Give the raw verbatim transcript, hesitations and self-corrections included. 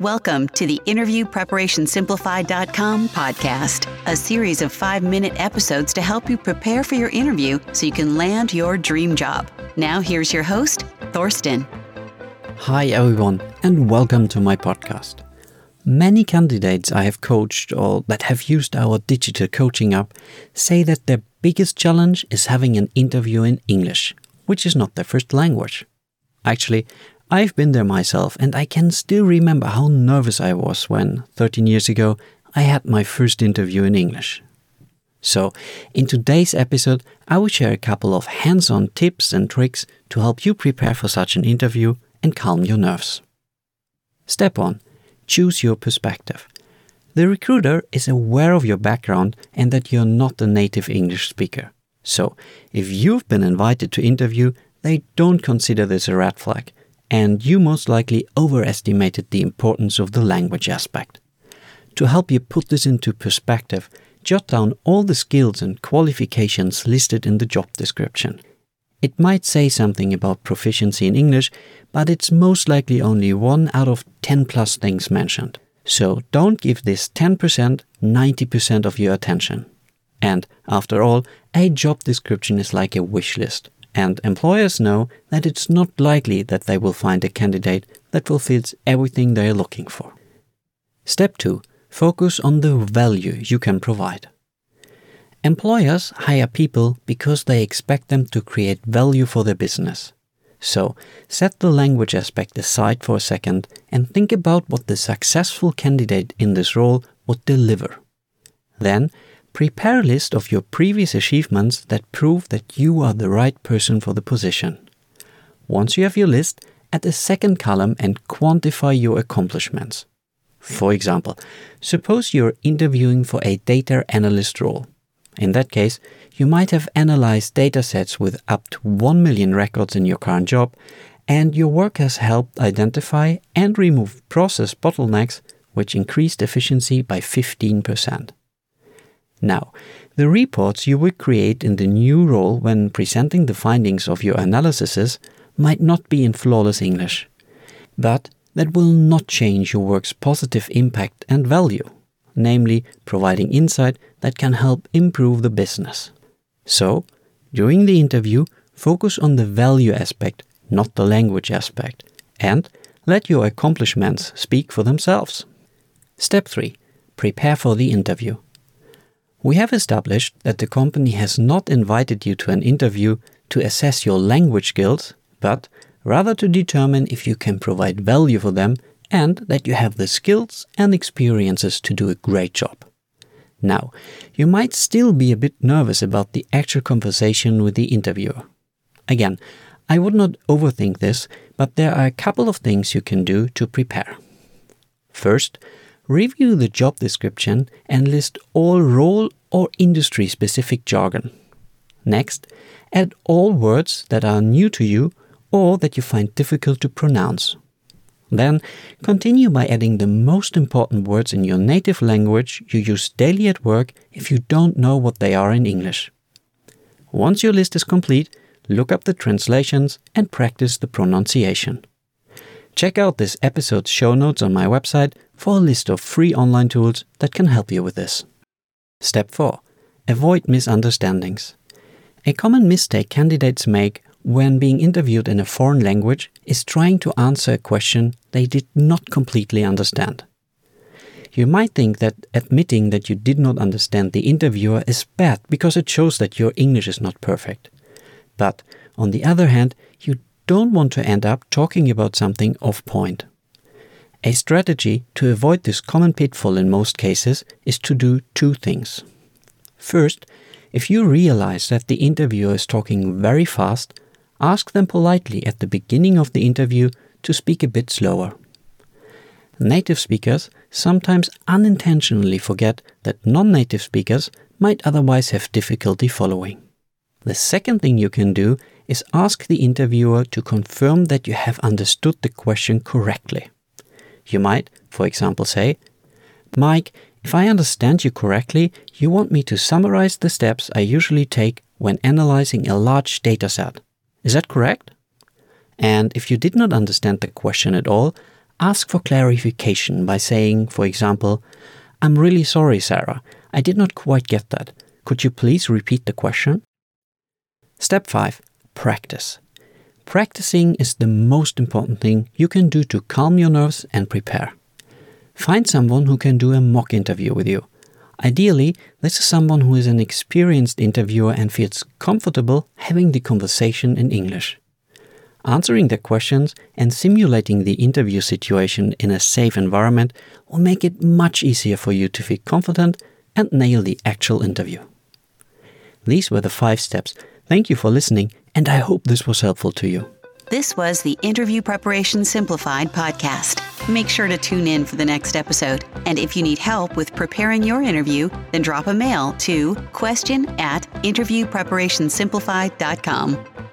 Welcome to the Interview Preparation Simplified dot com podcast, a series of five-minute episodes to help you prepare for your interview so you can land your dream job. Now here's your host, Thorsten. Hi everyone, and welcome to my podcast. Many candidates I have coached or that have used our digital coaching app say that their biggest challenge is having an interview in English, which is not their first language. Actually, I've been there myself, and I can still remember how nervous I was when, thirteen years ago, I had my first interview in English. So, in today's episode, I will share a couple of hands-on tips and tricks to help you prepare for such an interview and calm your nerves. Step one. Choose your perspective. The recruiter is aware of your background and that you're not a native English speaker. So, if you've been invited to interview, they don't consider this a red flag. And you most likely overestimated the importance of the language aspect. To help you put this into perspective, jot down all the skills and qualifications listed in the job description. It might say something about proficiency in English, but it's most likely only one out of ten plus things mentioned. So don't give this ten percent, ninety percent of your attention. And after all, a job description is like a wish list. And employers know that it's not likely that they will find a candidate that fulfills everything they are looking for. Step two. Focus on the value you can provide. Employers hire people because they expect them to create value for their business. So, set the language aspect aside for a second and think about what the successful candidate in this role would deliver. Then, prepare a list of your previous achievements that prove that you are the right person for the position. Once you have your list, add a second column and quantify your accomplishments. For example, suppose you're interviewing for a data analyst role. In that case, you might have analyzed datasets with up to one million records in your current job, and your work has helped identify and remove process bottlenecks, which increased efficiency by fifteen percent. Now, the reports you will create in the new role when presenting the findings of your analyses might not be in flawless English, but that will not change your work's positive impact and value, namely providing insight that can help improve the business. So, during the interview, focus on the value aspect, not the language aspect, and let your accomplishments speak for themselves. Step three. Prepare for the interview. We have established that the company has not invited you to an interview to assess your language skills, but rather to determine if you can provide value for them and that you have the skills and experiences to do a great job. Now, you might still be a bit nervous about the actual conversation with the interviewer. Again, I would not overthink this, but there are a couple of things you can do to prepare. First, review the job description and list all role or industry-specific jargon. Next, add all words that are new to you or that you find difficult to pronounce. Then, continue by adding the most important words in your native language you use daily at work if you don't know what they are in English. Once your list is complete, look up the translations and practice the pronunciation. Check out this episode's show notes on my website for a list of free online tools that can help you with this. Step four. Avoid misunderstandings. A common mistake candidates make when being interviewed in a foreign language is trying to answer a question they did not completely understand. You might think that admitting that you did not understand the interviewer is bad because it shows that your English is not perfect. But, on the other hand, you don't want to end up talking about something off point. A strategy to avoid this common pitfall in most cases is to do two things. First, if you realize that the interviewer is talking very fast, ask them politely at the beginning of the interview to speak a bit slower. Native speakers sometimes unintentionally forget that non-native speakers might otherwise have difficulty following. The second thing you can do is ask the interviewer to confirm that you have understood the question correctly. You might, for example, say, "Mike, if I understand you correctly, you want me to summarize the steps I usually take when analyzing a large dataset. Is that correct? And if you did not understand the question at all, Ask for clarification by saying, for example, "I'm really sorry, Sarah. I did not quite get that. Could you please repeat the question?" Step five. Practice. Practicing is the most important thing you can do to calm your nerves and prepare. Find someone who can do a mock interview with you. Ideally, this is someone who is an experienced interviewer and feels comfortable having the conversation in English. Answering their questions and simulating the interview situation in a safe environment will make it much easier for you to feel confident and nail the actual interview. These were the five steps. Thank you for listening, and I hope this was helpful to you. This was the Interview Preparation Simplified podcast. Make sure to tune in for the next episode. And if you need help with preparing your interview, then drop a mail to question at interview preparation simplified dot com.